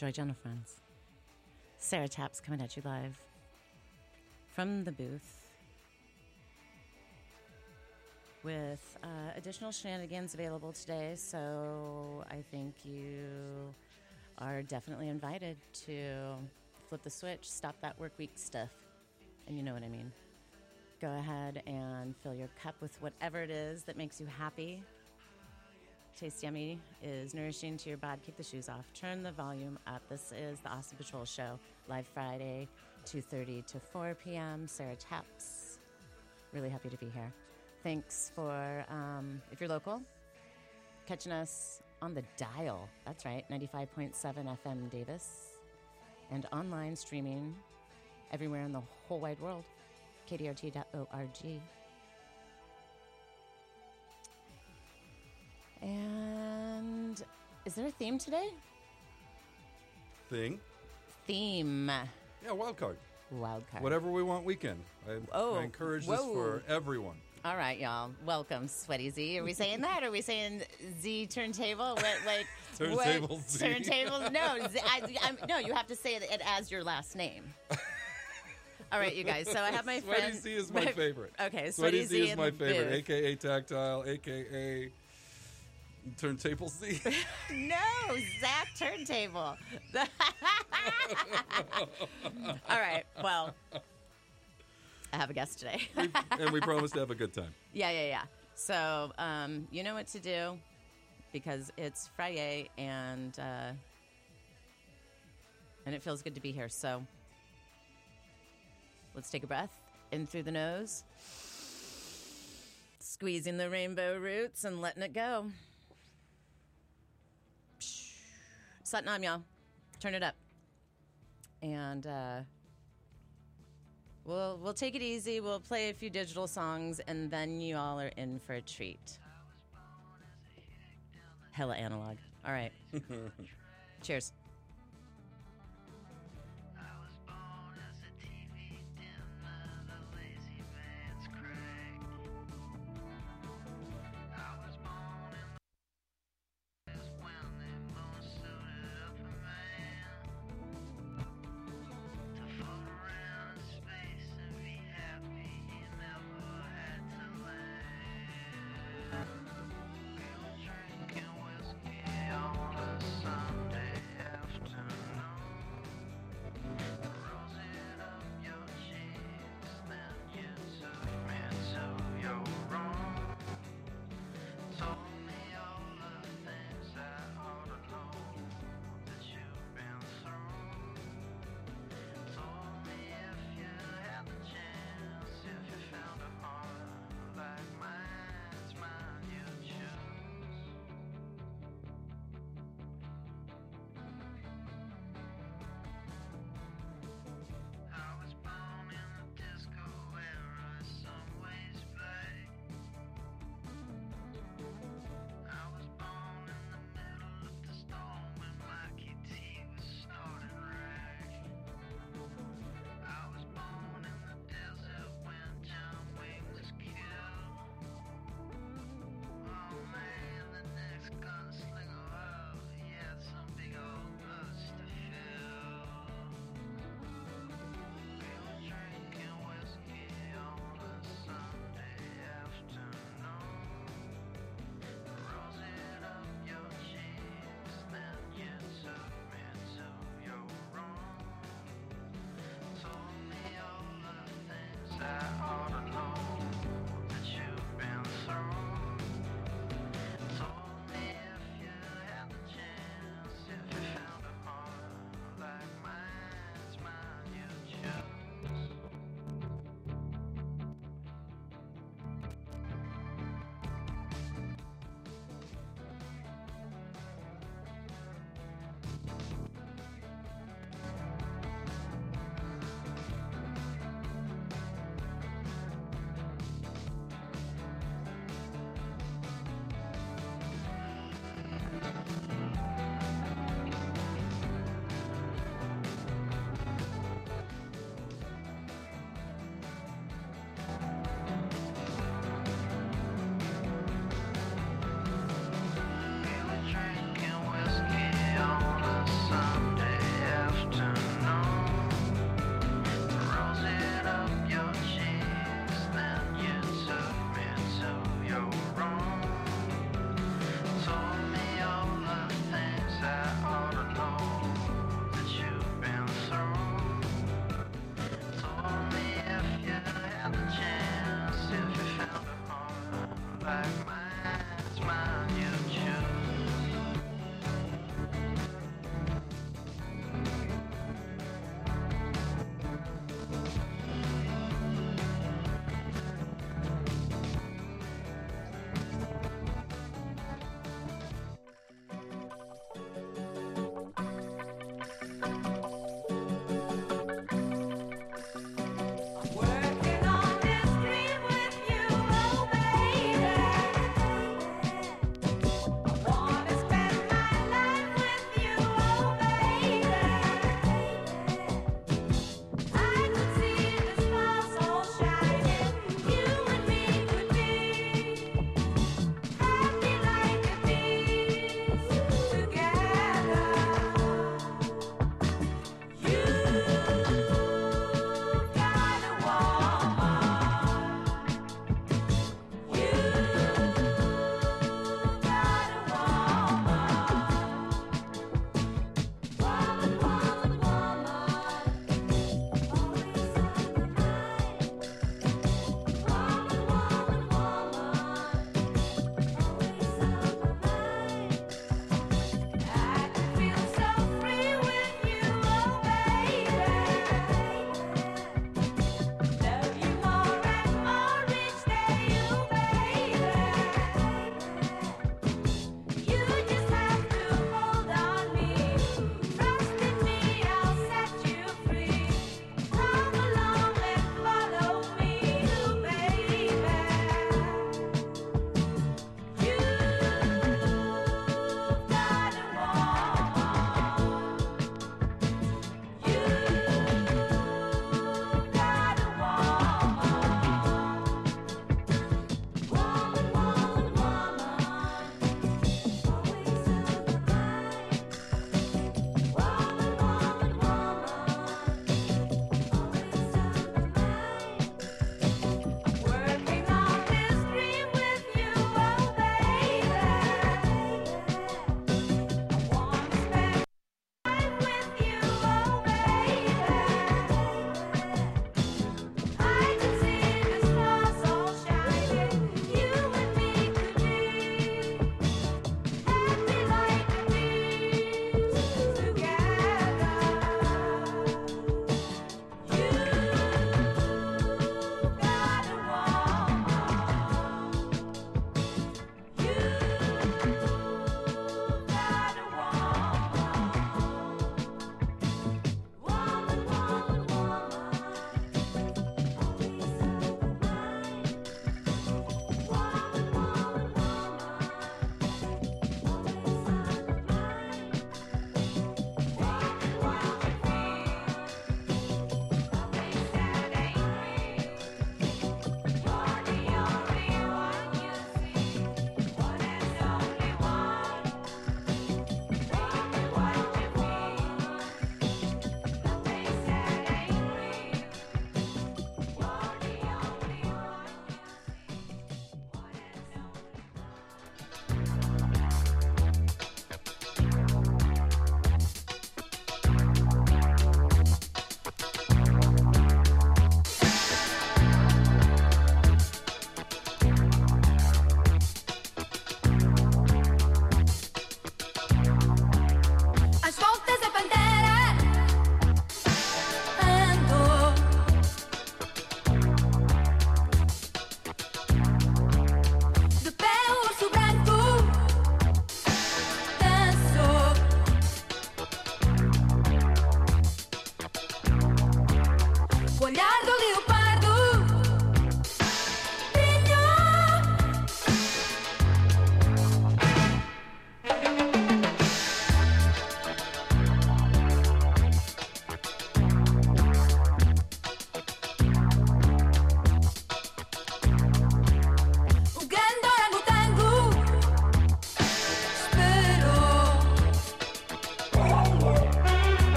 Joy Jenner Friends. Sarah Taps coming at you live from the booth with additional shenanigans available today, so I think you are definitely invited to flip the switch, stop that work week stuff, and you know what I mean. Go ahead and fill your cup with whatever it is that makes you happy. Taste yummy is nourishing to your bod. Kick the shoes off. Turn the volume up. This is the Awesome Patrol Show, live Friday, 2:30 to 4 p.m. Sarah Taps. Really happy to be here. Thanks for, if you're local, catching us on the dial. That's right, 95.7 FM Davis. And online streaming everywhere in the whole wide world, KDRT.org. And is there a theme today? Theme. Yeah, wildcard. Wildcard. Whatever we want weekend. I encourage this for everyone. All right, y'all. Welcome, Sweaty Z. Are we saying that? Are we saying Z turntable? What, like turntable Z? Turntable? No, Z, no. You have to say it as your last name. All right, you guys. So I have my friend. Sweaty Z is my favorite. Okay, Sweaty Z is my favorite, a.k.a. Tactile, a.k.a. Turntable Z? No, Zach Turntable. All right, well, I have a guest today. And we promise to have a good time. Yeah. So you know what to do because it's Friday and it feels good to be here. So let's take a breath in through the nose, squeezing the rainbow roots and letting it go. Sat Nam, y'all. Turn it up. And we'll take it easy. We'll play a few digital songs, and then you all are in for a treat. Hella analog. All right. Cheers.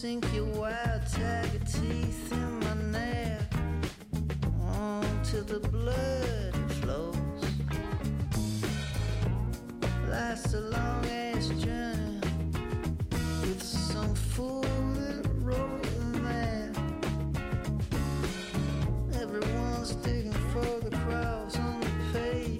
sink your wild tiger teeth in my neck onto the blood it flows. Life's a long ass journey with some fool that wrote the man. Everyone's digging for the cross on the page.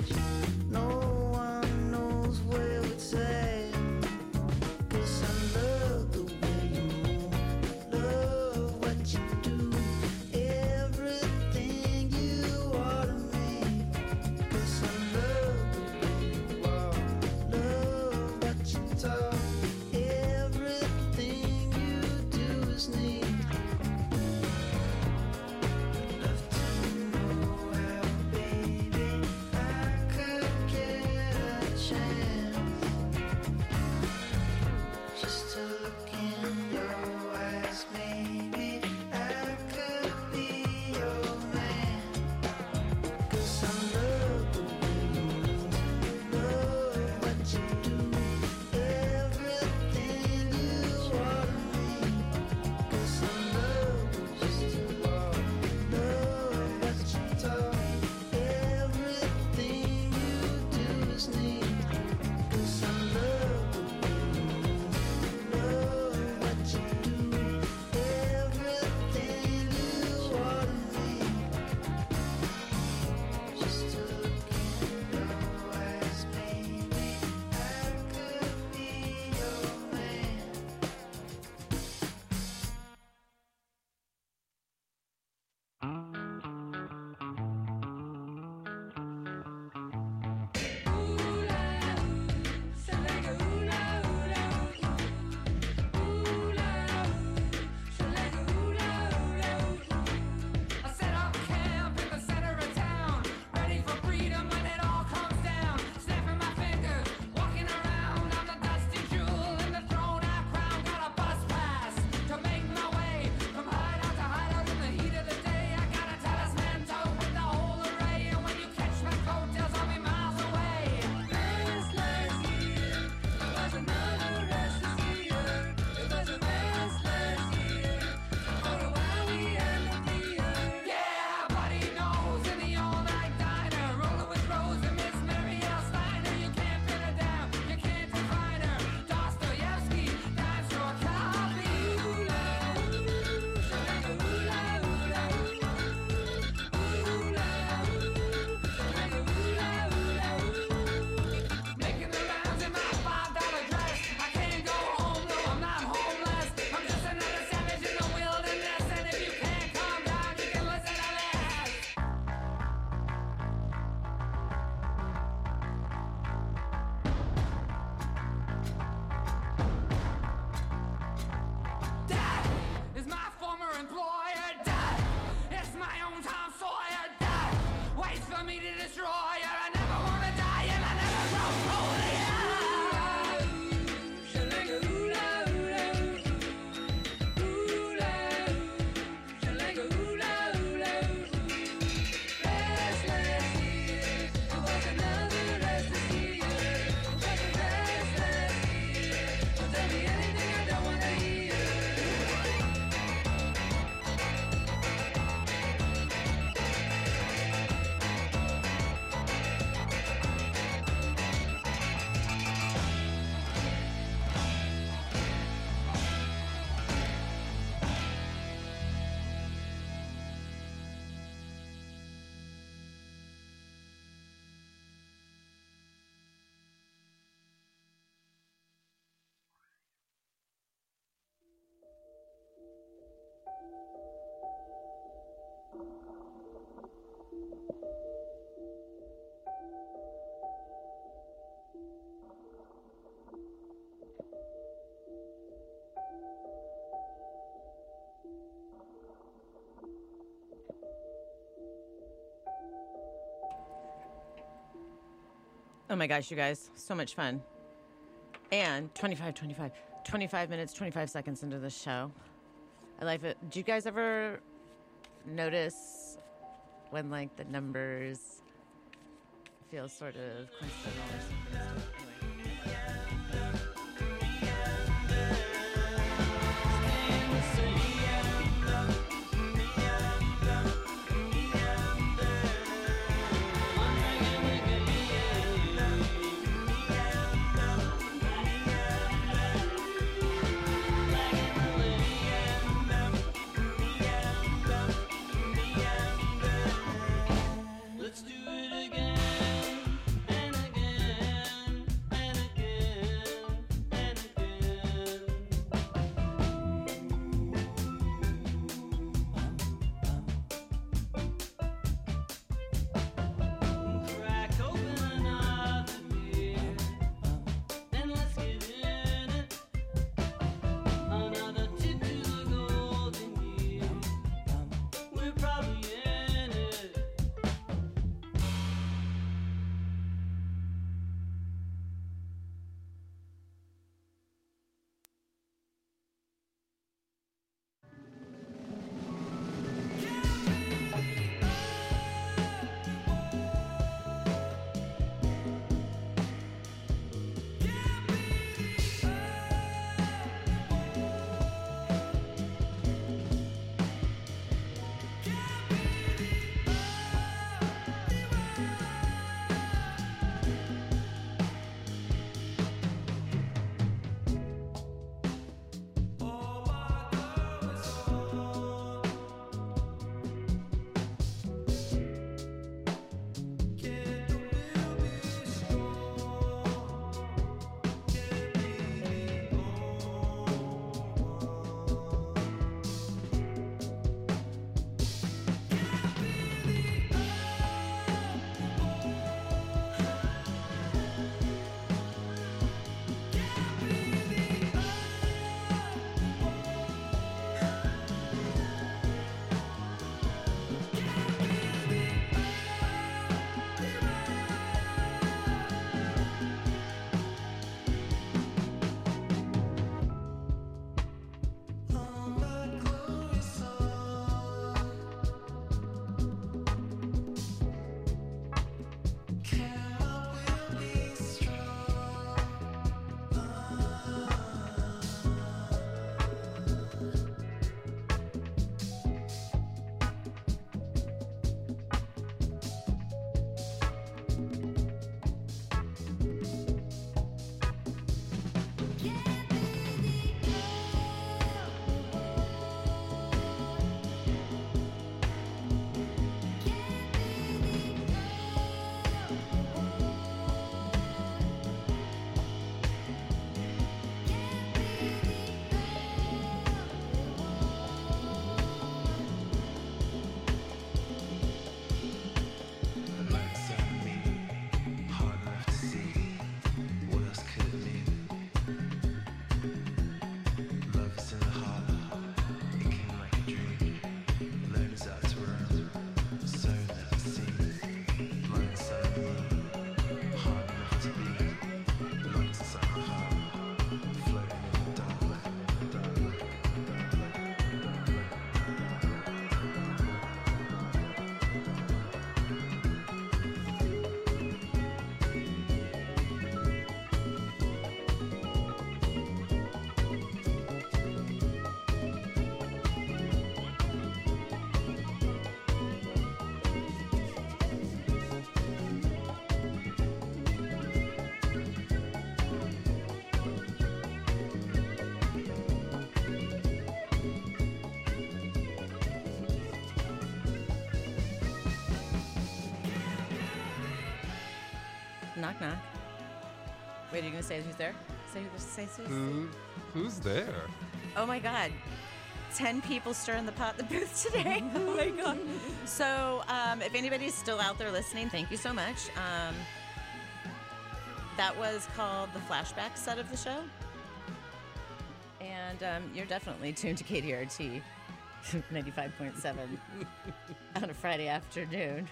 Oh my gosh, you guys, so much fun. And 25 minutes, 25 seconds into the show. I like it. Do you guys ever notice when, like, the numbers feel sort of questionable or something? Anyway. Knock, knock. Wait, are you going to say who's there? Who's there? Oh, my God. 10 people stirring the pot in the booth today. Oh, my God. So if anybody's still out there listening, thank you so much. That was called the flashback set of the show. And you're definitely tuned to KDRT 95.7 on a Friday afternoon.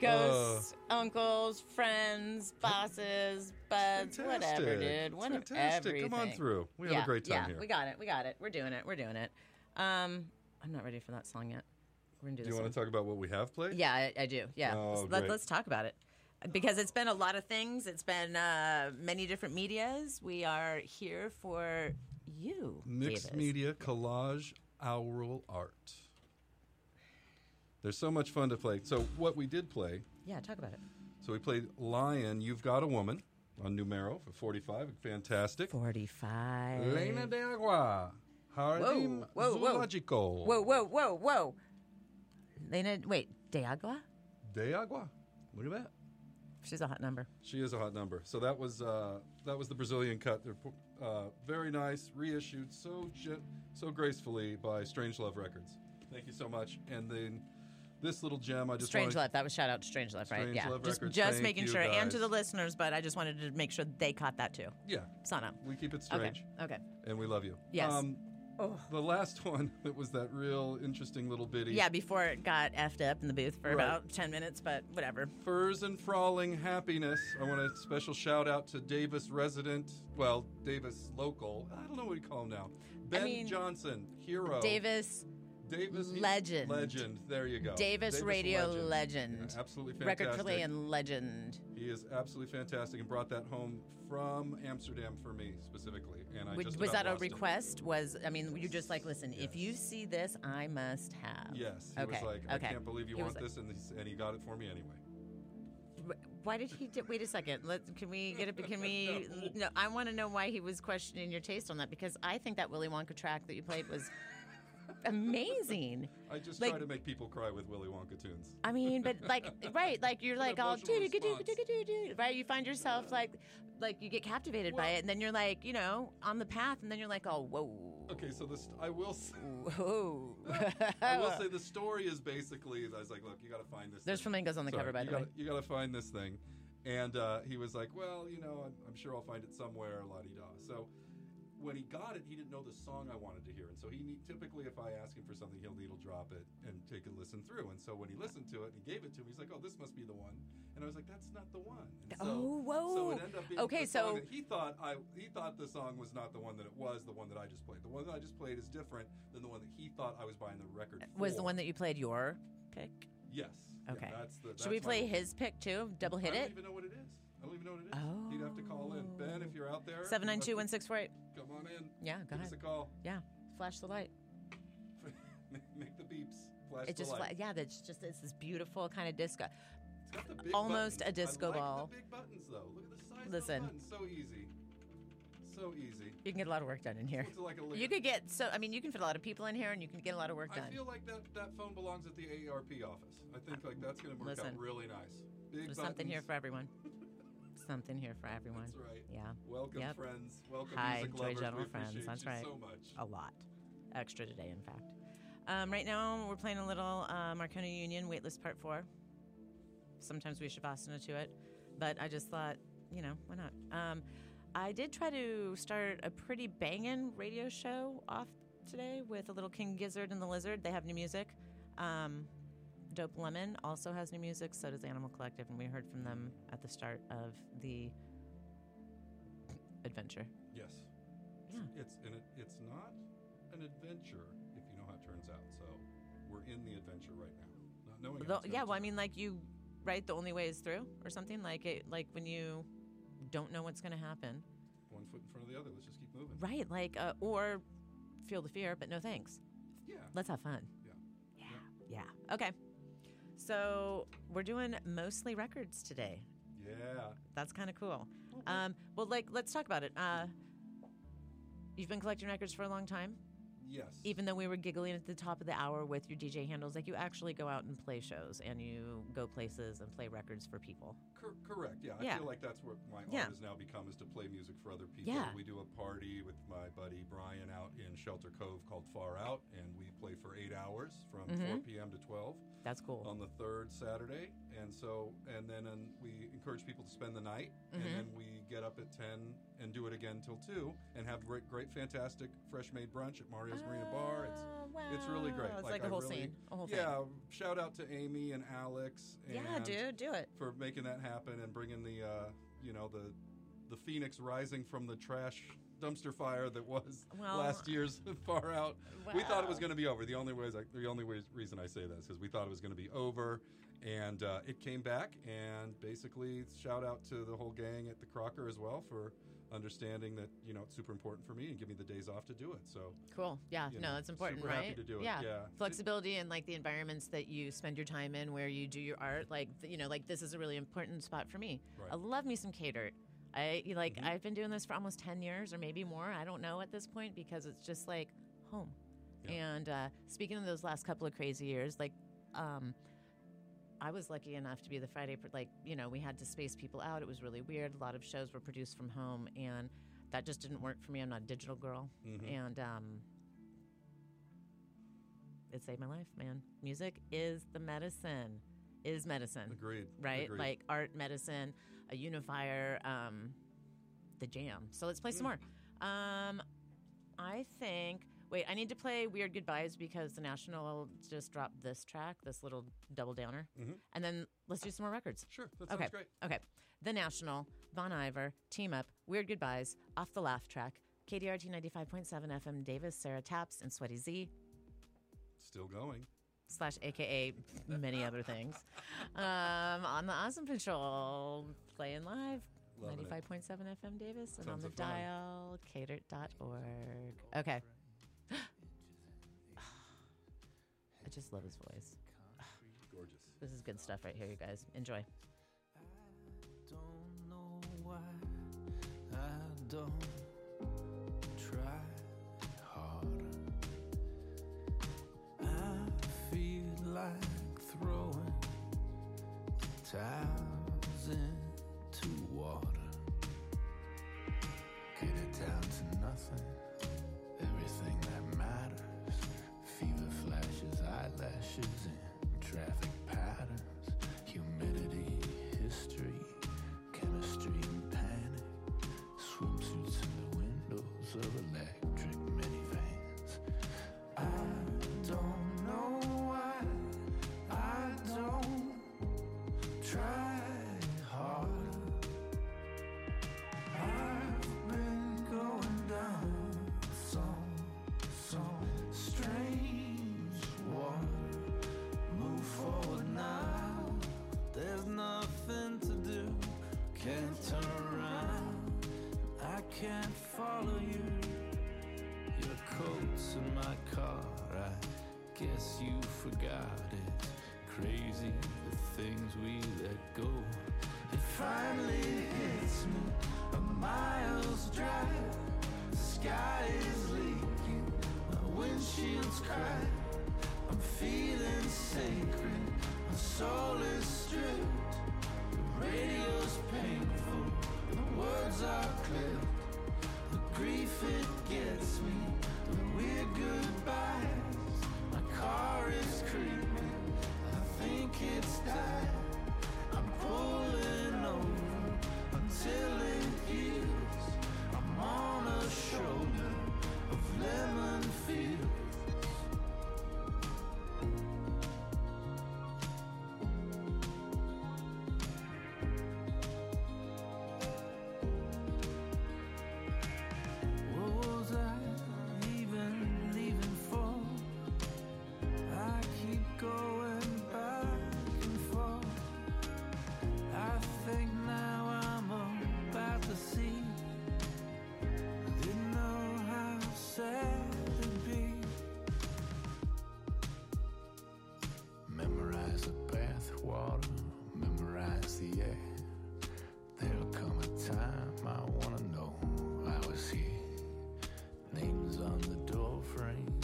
Ghosts, uncles, friends, bosses, buds, whatever, dude. One of everything. Come on through. We have a great time here. Yeah, we got it. We got it. We're doing it. We're doing it. I'm not ready for that song yet. We're gonna do this. Do you want to talk about what we have played? Yeah, I do. Yeah. Oh, let's talk about it. Because it's been a lot of things. It's been many different medias. We are here for you, Mixed media, collage, aural art. There's so much fun to play. So what we did play... Yeah, talk about it. So we played Lion, You've Got a Woman on Numero for 45. Fantastic. 45. Lena de Agua. Jardín Zoológico. Whoa. Lena, wait, de Agua? De Agua. Look at that. She's a hot number. She is a hot number. So that was the Brazilian cut. They're very nice, reissued so gracefully by Strangelove Records. Thank you so much. And then... This little gem, I just Strangelove. That was shout out to Strangelove, right? Yeah. Just making sure, guys. And to the listeners, but I just wanted to make sure they caught that too. Yeah. Sana. We keep it strange. Okay. And we love you. Yes. The last one that was that real interesting little bitty. Yeah, before it got effed up in the booth for about 10 minutes, but whatever. Furs and Frawling Happiness. I want a special shout out to Davis resident, Davis local. I don't know what you call him now. Ben Johnson, hero. Davis legend. There you go. Davis radio legend. Yeah, absolutely fantastic. Record playing legend. He is absolutely fantastic and brought that home from Amsterdam for me specifically. And was that a request? You just like, listen, yes. If you see this, I must have. Yes. He was like, I can't believe you want this, and he got it for me anyway. Why did he? Wait a second. Can we get it? Can we? No, I want to know why he was questioning your taste on that, because I think that Willy Wonka track that you played was. Amazing. I just try to make people cry with Willy Wonka tunes. I mean, but you're like all do right. You find yourself like you get captivated by it, and then you're like, on the path, and then you're like, oh, whoa. Okay, so I will say. Whoa. I will say the story is basically I was like, look, you got to find this. There's flamingos on the cover, by the way. You got to find this thing, and he was like, I'm sure I'll find it somewhere, la di da. So. When he got it, he didn't know the song I wanted to hear. And so typically if I ask him for something, he'll needle drop it and take a listen through. And so when he listened to it and he gave it to me, he's like, oh, this must be the one. And I was like, that's not the one. And so it ended up being song that he thought the song was not the one that it was, the one that I just played. The one that I just played is different than the one that he thought I was buying the record for. Was the one that you played your pick? Yes. Okay. Yeah, should we play his pick too? Double hit it? I don't even know what it is. Oh. You'd have to call in. Ben, if you're out there. 792-1648. Come on in. Yeah, go ahead. Give us a call. Yeah. Flash the light. Make the beeps. Flash the light. Yeah, it's this beautiful kind of disco. It's got the big almost buttons. A disco ball. The big buttons, though. Look at the size of the buttons. So easy. You can get a lot of work done in here. You can fit a lot of people in here, and you can get a lot of work done. I feel like that phone belongs at the AARP office. I think that's going to work out really nice. There's something here for everyone. Something here for everyone. That's right. Yeah. Welcome, friends. Welcome, music lovers. Hi, general friends. That's right. So much. A lot. Extra today, in fact. Right now, we're playing a little Marconi Union, Waitlist Part 4. Sometimes we shavasana to it, but I just thought, why not? I did try to start a pretty banging radio show off today with a little King Gizzard and the Lizard. They have new music. Dope Lemon also has new music, so does Animal Collective, and we heard from them at the start of the adventure. Yes. Yeah. It's not an adventure, if you know how it turns out, so we're in the adventure right now. Not knowing the only way is through or something, when you don't know what's going to happen. One foot in front of the other, let's just keep moving. Right, or feel the fear, but no thanks. Yeah. Let's have fun. Yeah. Okay. So we're doing mostly records today. Yeah. That's kind of cool. Okay. Let's talk about it. You've been collecting records for a long time? Yes. Even though we were giggling at the top of the hour with your DJ handles, like you actually go out and play shows and you go places and play records for people. Correct. Yeah. I feel like that's what my art has now become, is to play music for other people. Yeah. We do a party with my buddy Brian out in Shelter Cove called Far Out, and we play for 8 hours from 4 p.m. to 12. That's cool. On the third Saturday. And then we encourage people to spend the night, and then we get up at 10 and do it again till 2 and have great fantastic fresh made brunch at Mario's Marina Bar. It's really great. It's like a whole scene. A whole thing. Yeah. Shout out to Amy and Alex. And yeah, dude, do it. For making that happen and bringing the phoenix rising from the trash dumpster fire that was last year's Far Out. Wow. We thought it was going to be over. The only reason I say that is because we thought it was going to be over, and it came back. And basically, shout out to the whole gang at the Crocker as well for understanding that it's super important for me and give me the days off to do it. So cool. Yeah. It's important, super right? Happy to do it. Yeah. Flexibility and like the environments that you spend your time in, where you do your art. Like this is a really important spot for me. Right. I love me some catered. I've been doing this for almost 10 years or maybe more. I don't know at this point, because it's just like home. Yeah. And speaking of those last couple of crazy years, I was lucky enough to be the Friday, we had to space people out. It was really weird. A lot of shows were produced from home, and that just didn't work for me. I'm not a digital girl. Mm-hmm. And it saved my life, man. Music is the medicine. Is medicine. Agreed. Right? Agreed. Like art, medicine, a unifier, the jam. So let's play some more. I need to play Weird Goodbyes because The National just dropped this track, this little double downer. Mm-hmm. And then let's do some more records. Sure. That sounds great. Okay. The National, Bon Iver, Team Up, Weird Goodbyes, Off the Laugh Track, KDRT 95.7 FM Davis, Sarah Taps, and Sweaty Z. Still going. / AKA many other things. On the Awesome Patrol, playing live, 95.7 FM Davis, and on the dial, KDRT.org. Okay. I just love his voice. Gorgeous. This is good stuff right here, you guys. Enjoy. I don't know why I don't try harder. Like throwing towels into water. Get it down to nothing. Everything that matters. Fever flashes, eyelashes, and traffic patterns. Humidity, history, chemistry, and panic. Swimsuits in the windows of electric minivans. I don't know. Can't turn around, I can't follow you. Your coat's in my car, I guess you forgot it. Crazy, the things we let go. It finally hits me, a mile's drive. The sky is leaking, my windshield's cracked. I'm feeling sacred, my soul is stripped. Radio's painful, the words are clipped. The grief it gets me, the weird goodbyes. My car is creeping, I think it's died. I'm pulling over until it heals. I'm on a shoulder of lemon fields. Names on the door frame,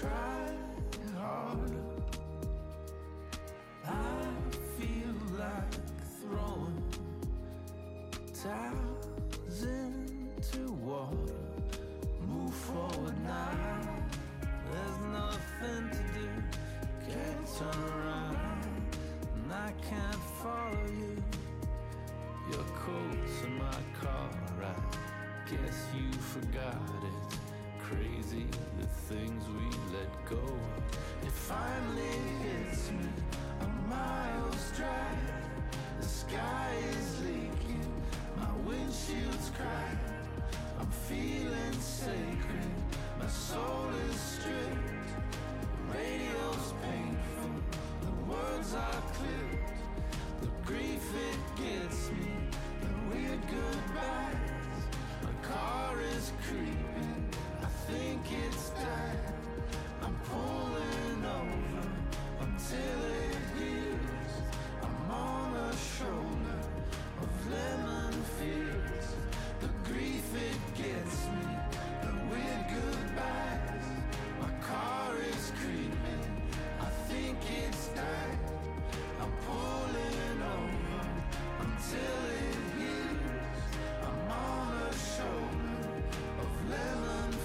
trying harder. I feel like throwing towels into water. Move forward now. There's nothing to do. Can't turn around, and I can't follow you. Your coat's in my car, I guess you forgot it. Crazy, the things we let go. It finally hits me, a mile's drive. The sky is leaking, my windshield's cracked. I'm feeling sacred, my soul is stripped. The radio's painful, the words are clipped. The grief it gets me, the weird goodbyes. My car is creeping, I think it's time. I'm pulling over until it heals. I'm on a shoulder of lemon fields. The grief it gets me, the weird goodbyes. My car is creeping, I think it's time. I'm pulling over until it heals. I'm on a shoulder of lemon fields.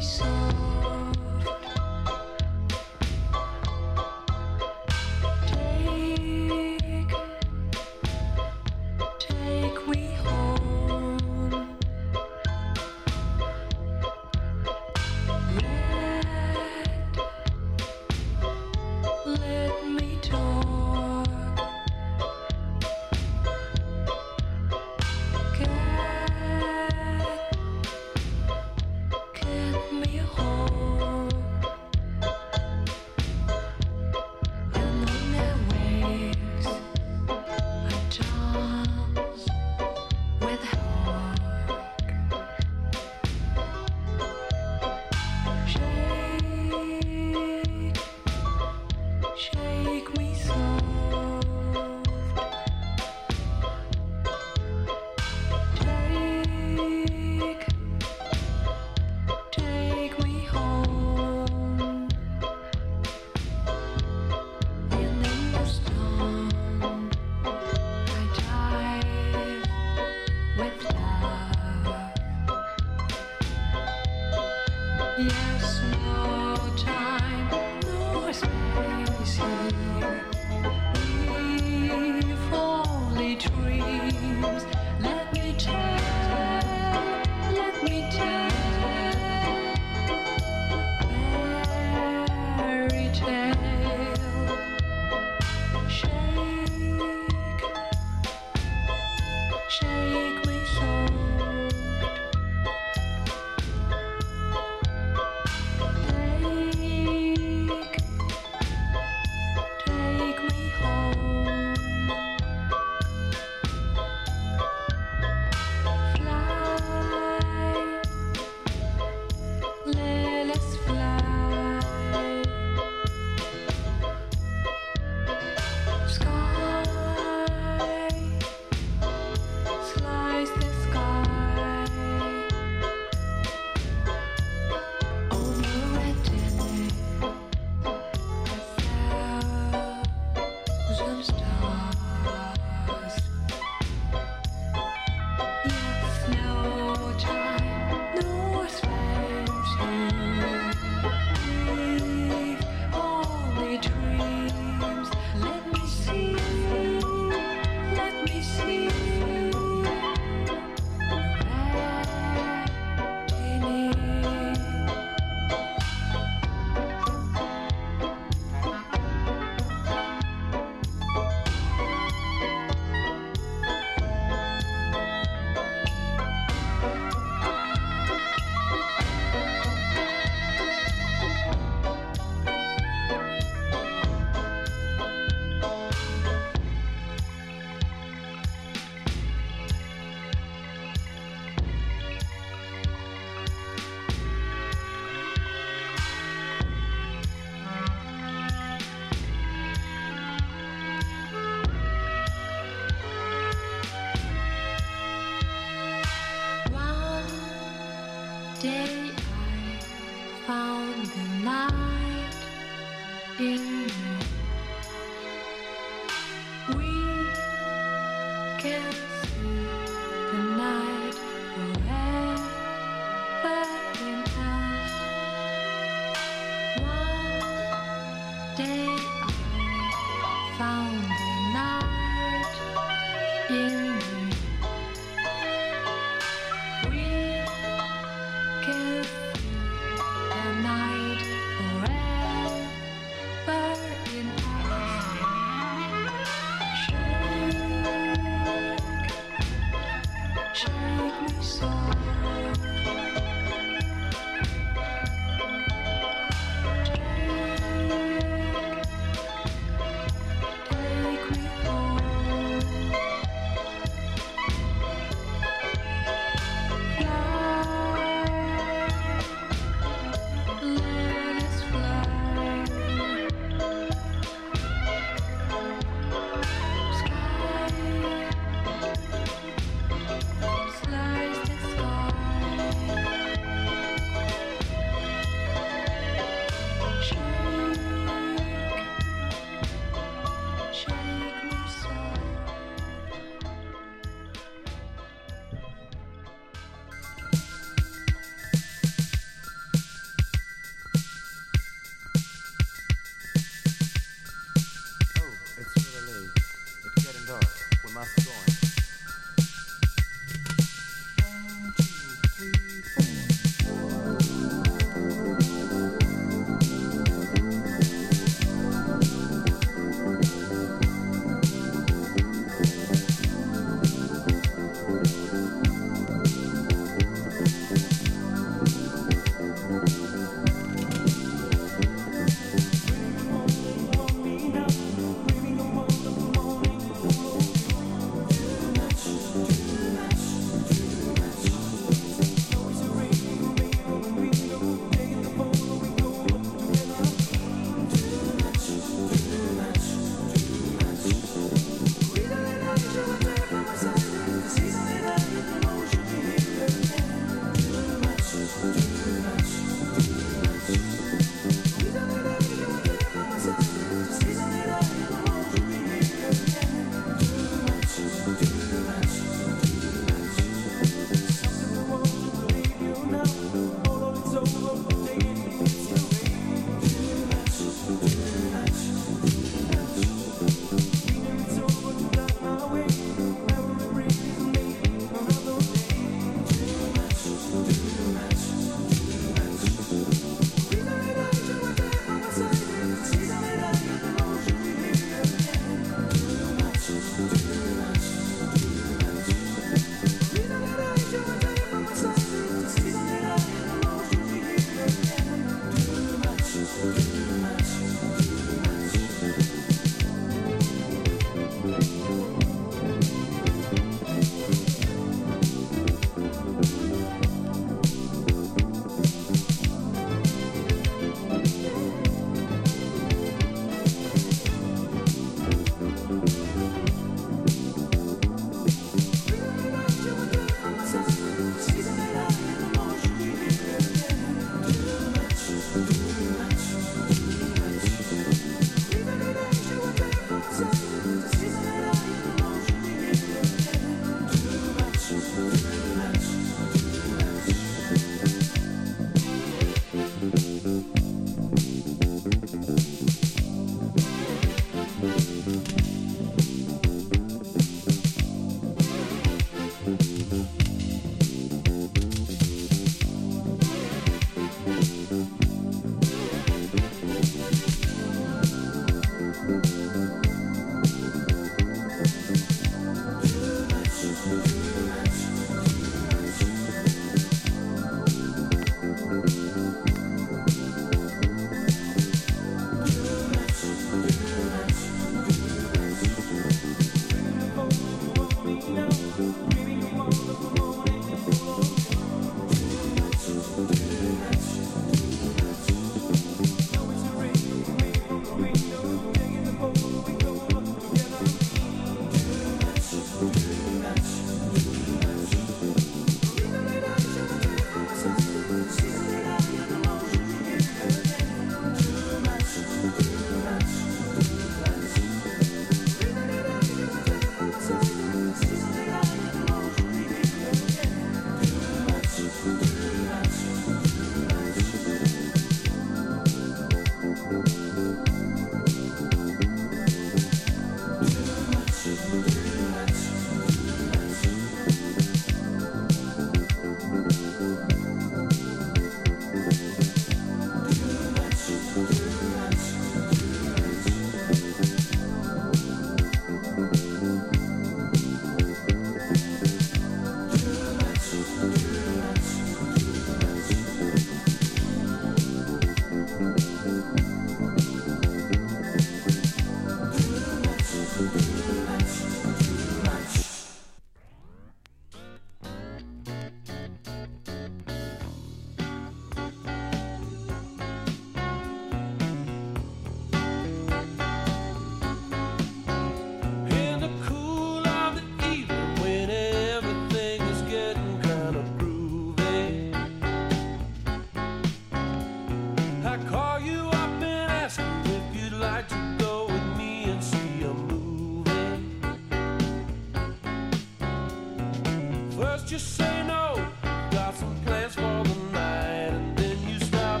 just say no. Got some plans for the night, and then you stop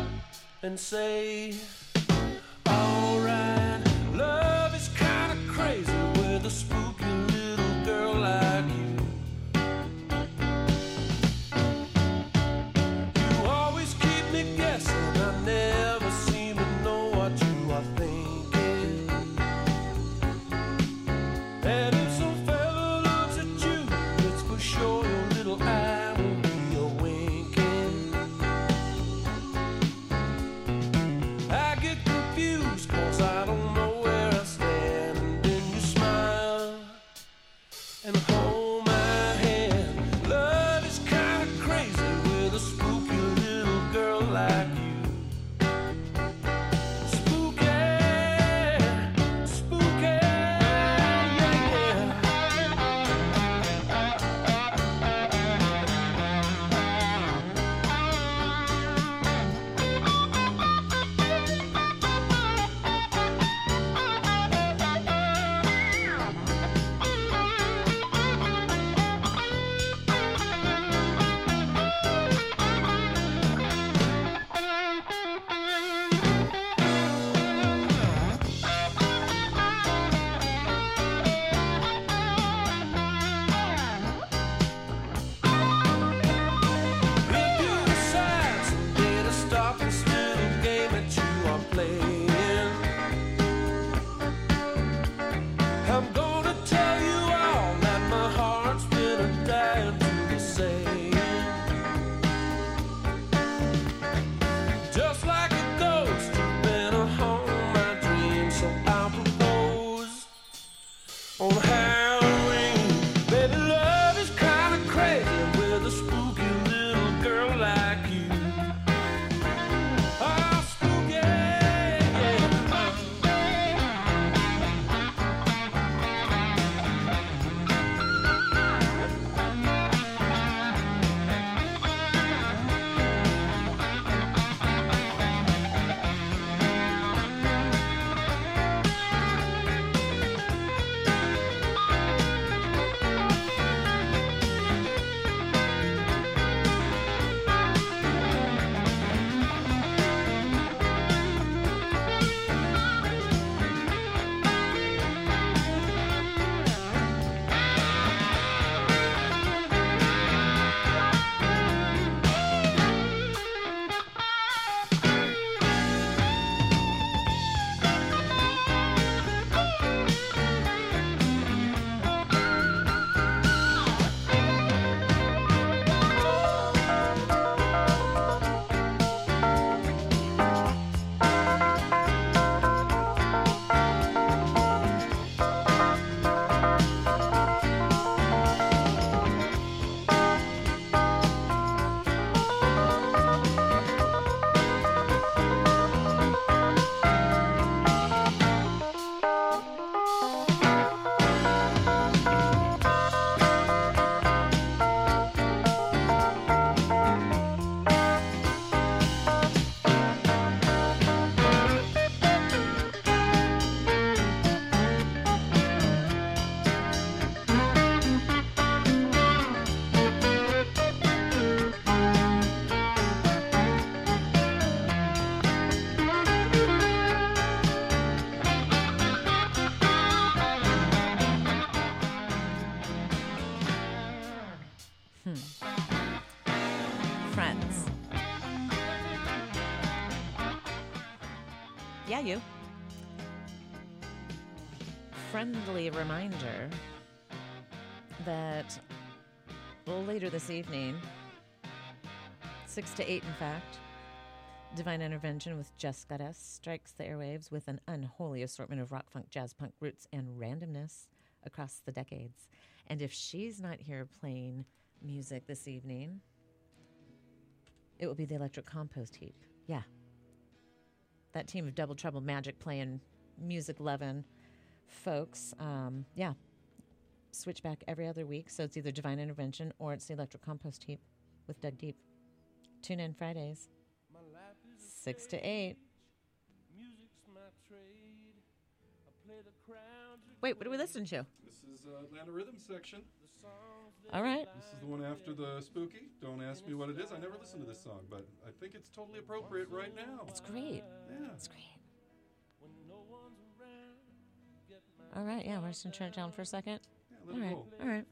and say, alright, love is kinda crazy with a spooky little girl like you. You always keep me guessing, I never seem to know what you are thinking. And if some fella looks at you, it's for sure your little eye will be a winking. I get confused cause I don't know where I stand, and then you smile and hold my hand. Love is kinda crazy with a spooky little girl like you. Friends. Yeah, you. Friendly reminder that later this evening, 6 to 8, in fact, Divine Intervention with Jess Goddess strikes the airwaves with an unholy assortment of rock, funk, jazz, punk, roots, and randomness across the decades. And if she's not here playing music this evening, it will be the Electric Compost Heap. Yeah. That team of Double Trouble Magic playing music-loving folks. Yeah. Switch back every other week, so it's either Divine Intervention or it's the Electric Compost Heap with Doug Deep. Tune in Fridays, 6 to 8. Music's my trade. I play the crowd. Wait, what are we listening to? This is is Atlanta Rhythm Section. All right. This is the one after the Spooky. Don't ask me what it is. I never listened to this song, but I think it's totally appropriate right now. It's great. Yeah. It's great. All right. Yeah, we're just going to turn it down for a second. Yeah, let it go. All right.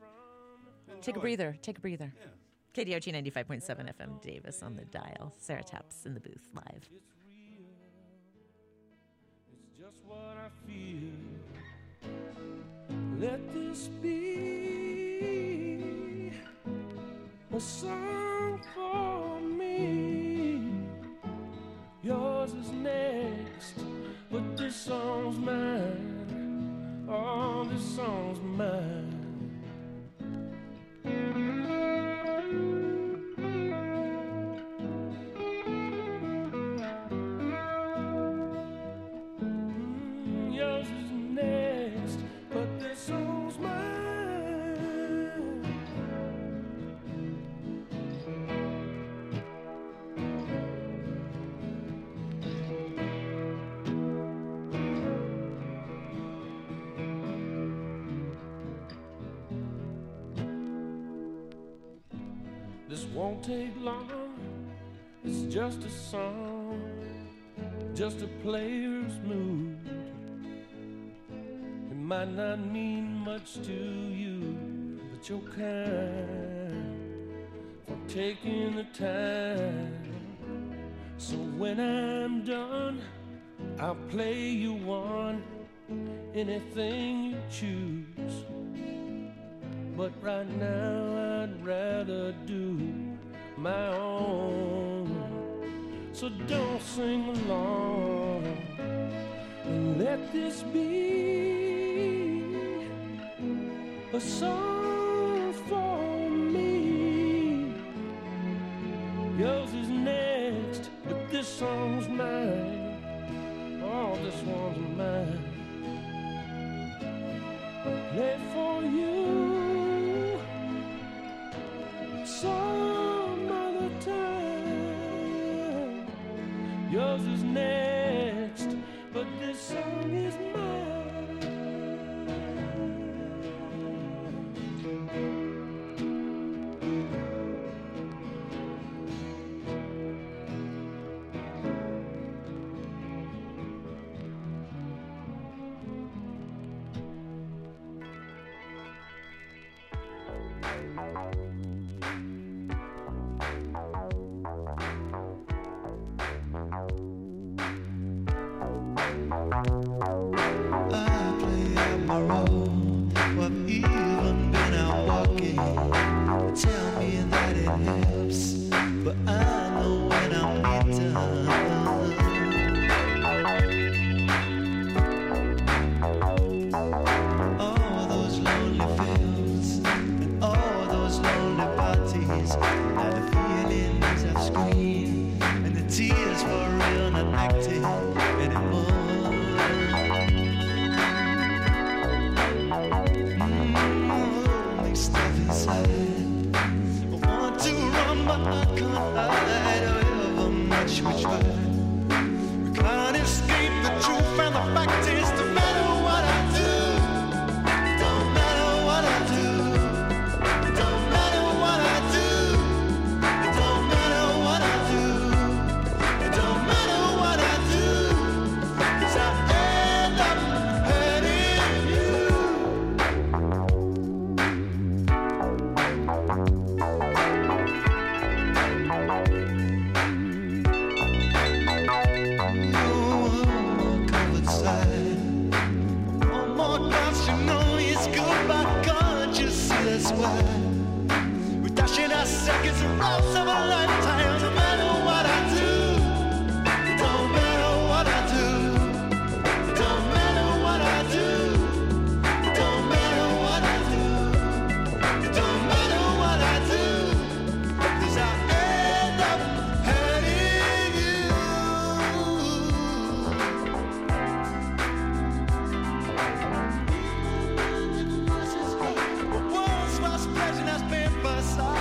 Take a breather. Take a breather. Yeah. KDRT 95.7 FM, Davis on the dial. Sarah Taps in the booth live. It's real. It's just what I feel. Let this be a song for me. Yours is next, but this song's mine. Oh, this song's mine. Won't take long, it's just a song, just a player's mood. It might not mean much to you, but you're kind for taking the time. So when I'm done, I'll play you one, anything you choose. But right now I'd rather do my own. So don't sing along and let this be a song for me. Yours is next, but this song's mine. Oh, this one's mine. I play for you some other time. Yours is next, but this song is pleasure that's been for us all.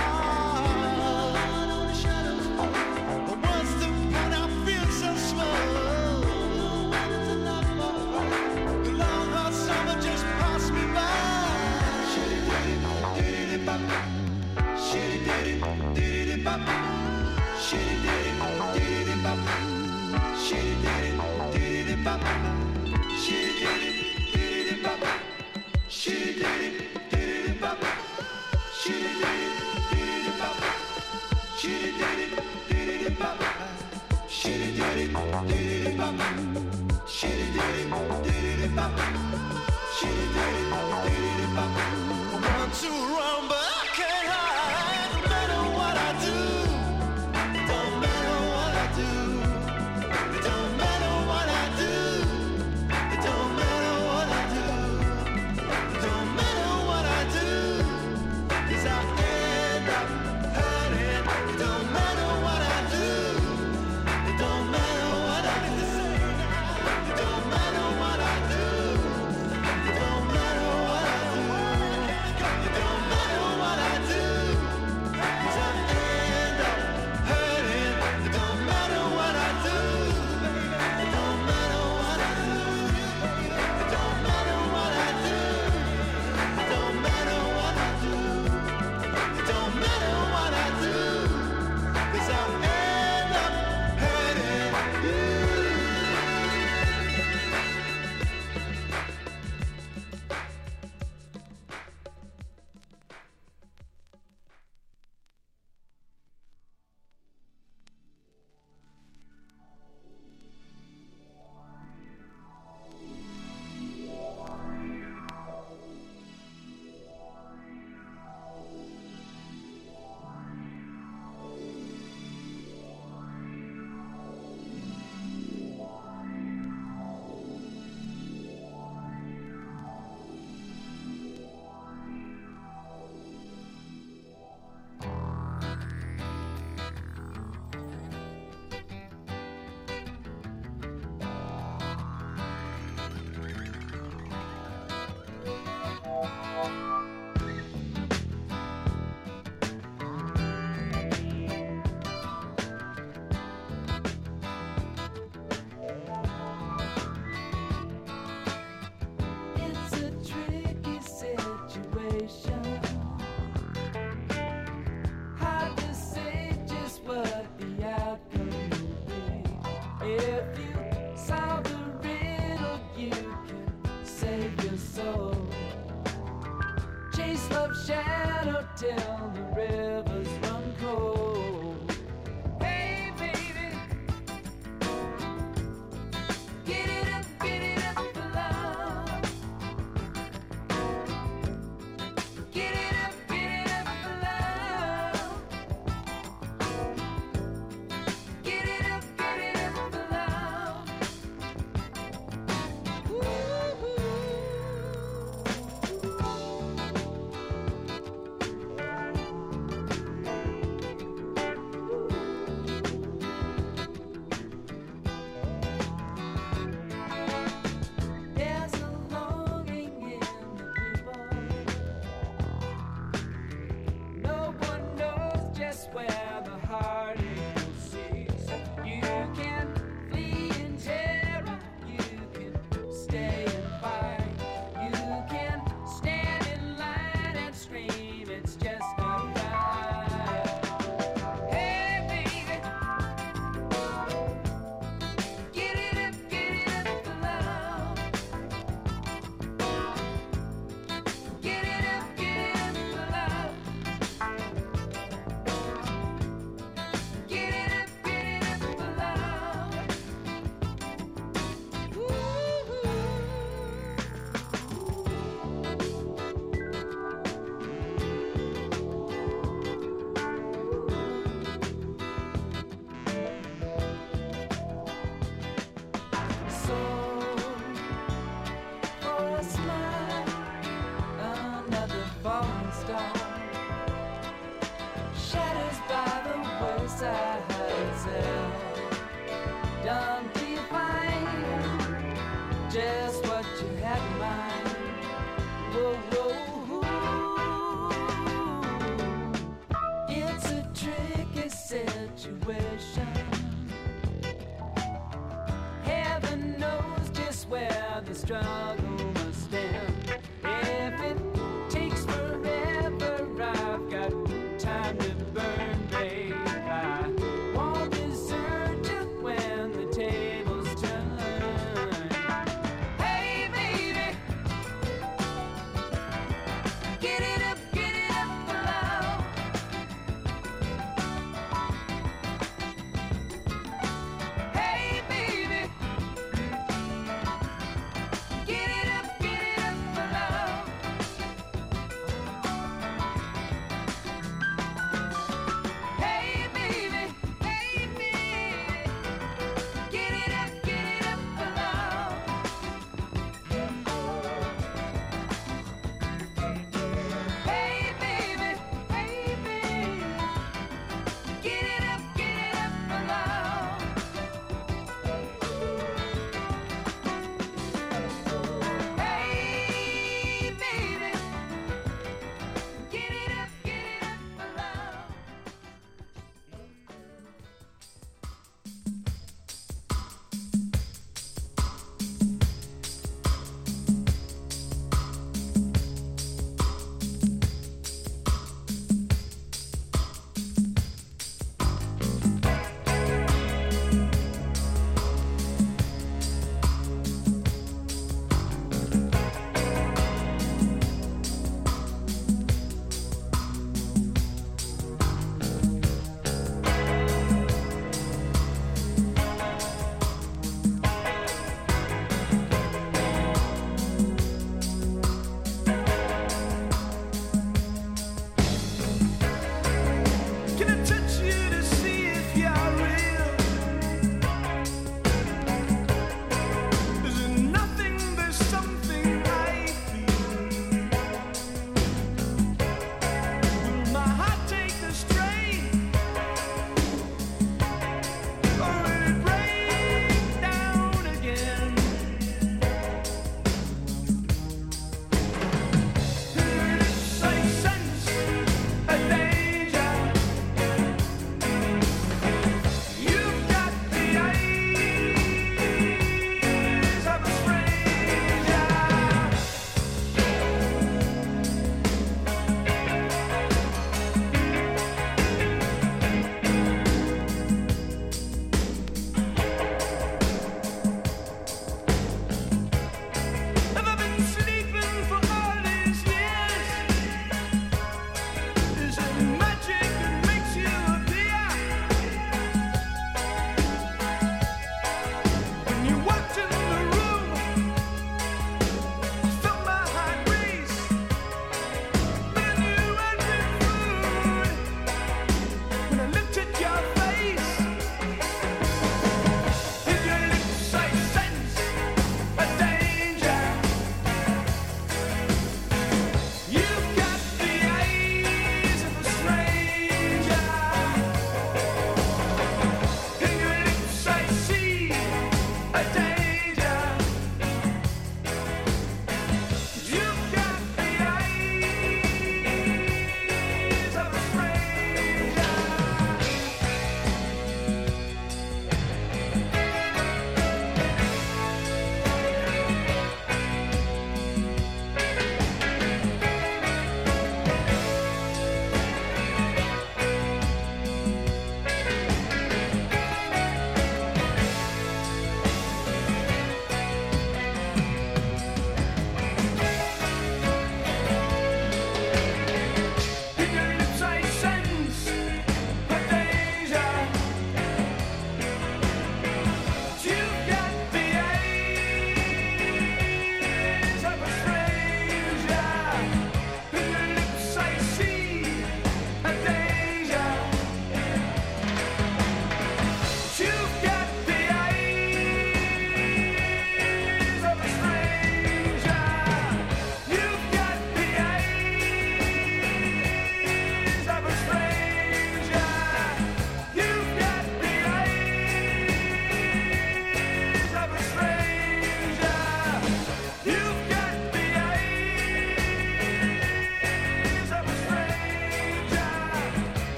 Takes forever, I've got time to burn, babe.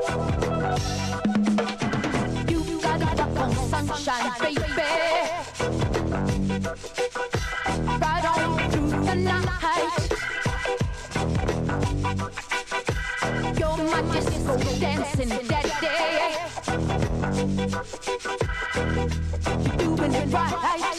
You got the sunshine, baby. Right on through the night. You're my disco dancing daddy. You're doing it right.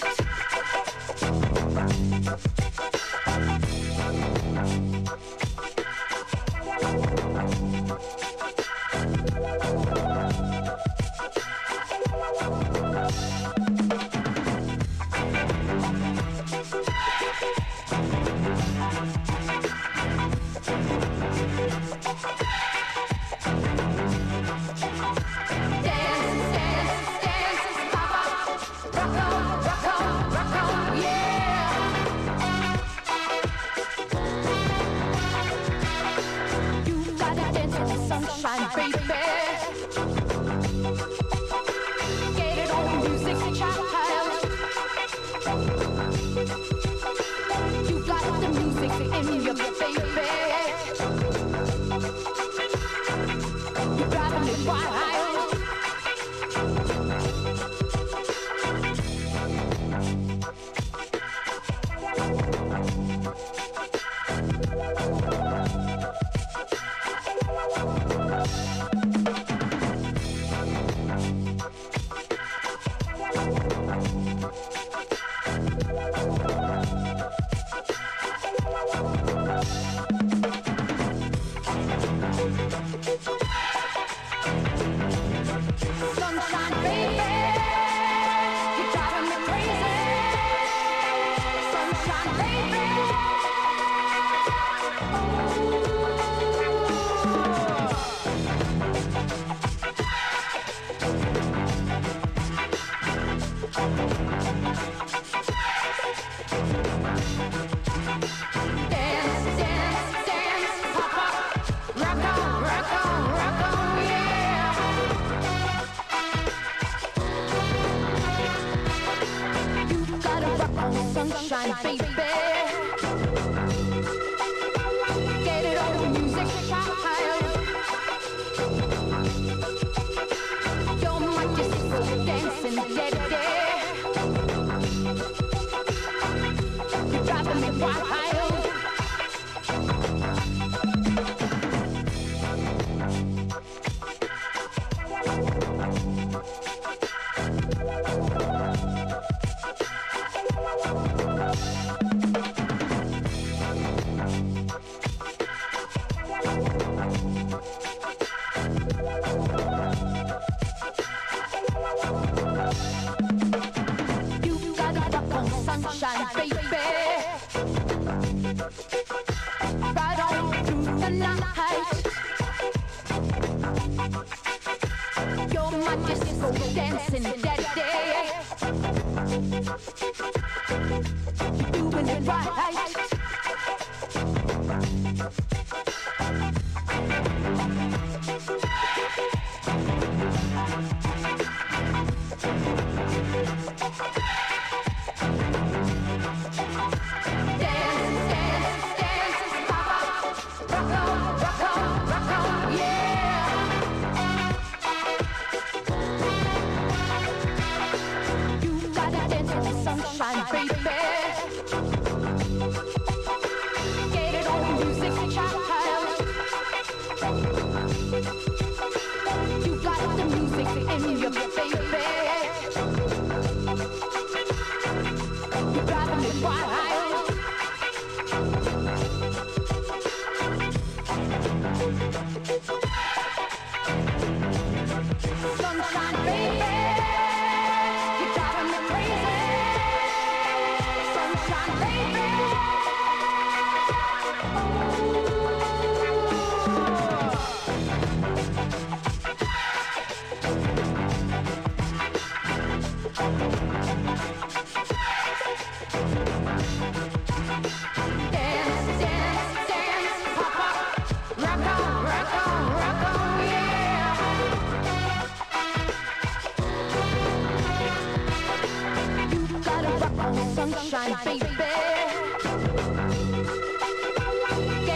Get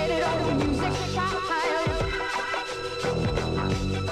it on the music, child.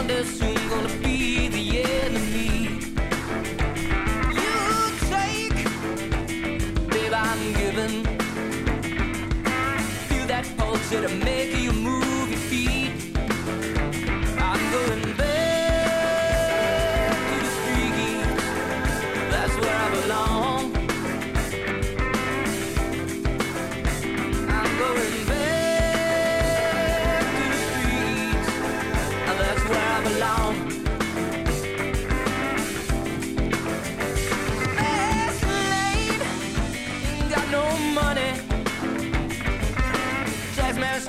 wonder soon gonna be the enemy. You take, babe, I'm giving. Feel that pulse that'll make you move your feet. I'm going back to the streets, that's where I belong. I'm going back to the streets, and that's where I belong. It's late, ain't got no money. Jasmine's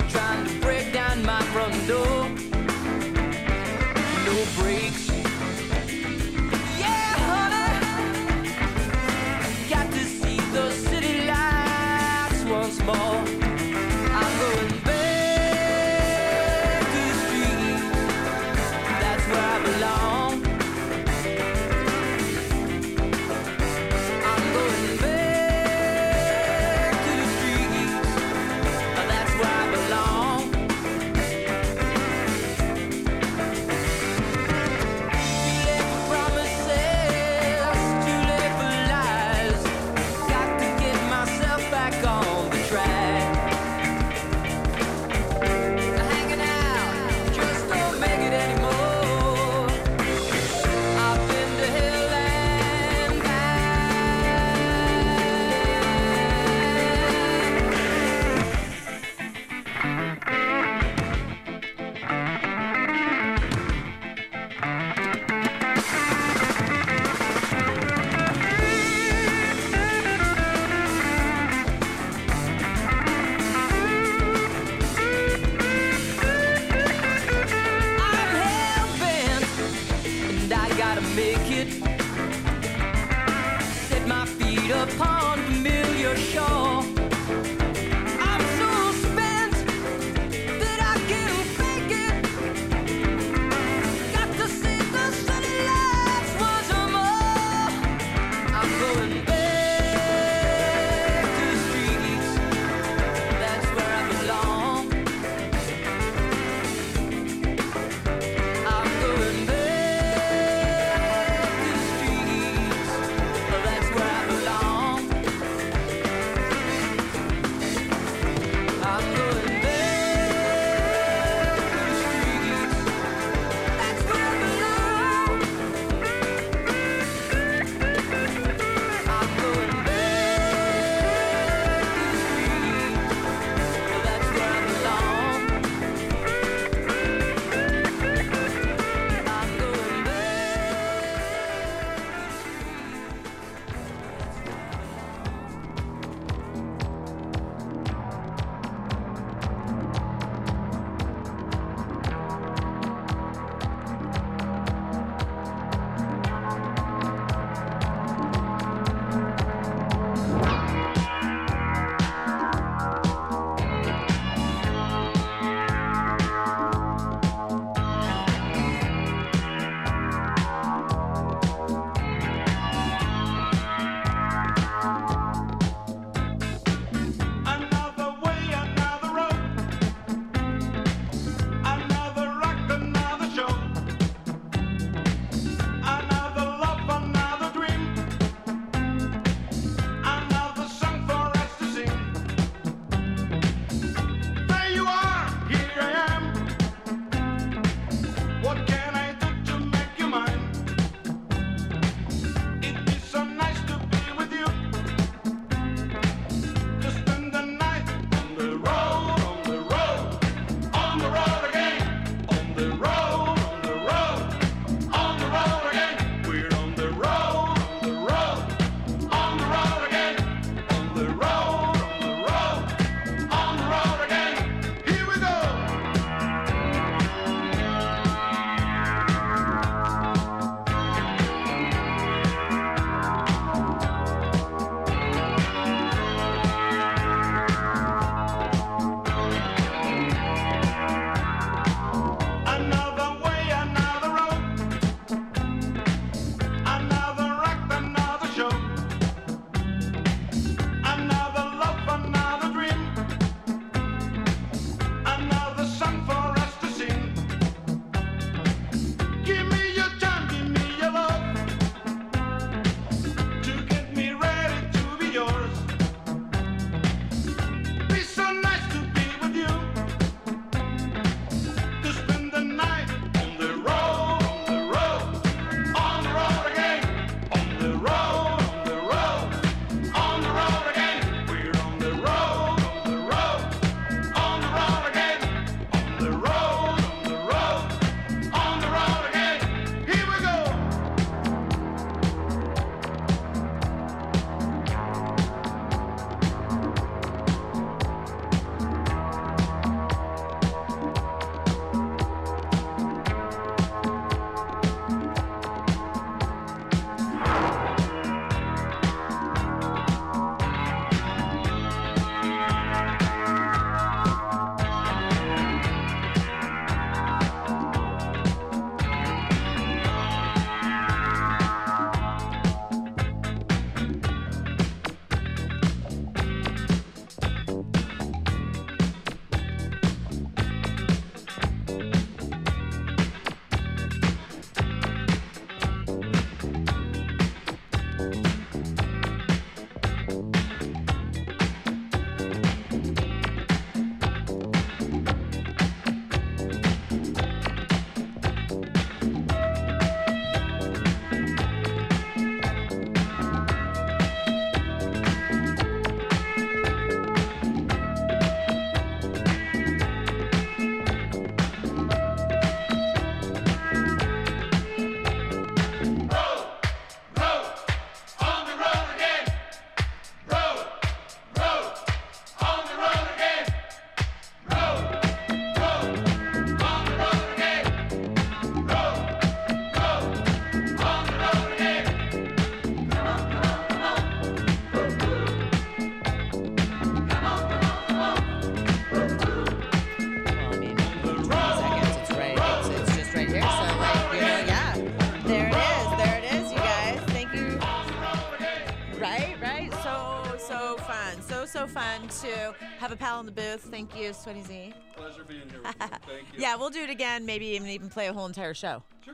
fun to have a pal in the booth. Thank you, Sweaty Z. Pleasure being here with you. Thank you. Yeah, we'll do it again, maybe even play a whole entire show. Sure.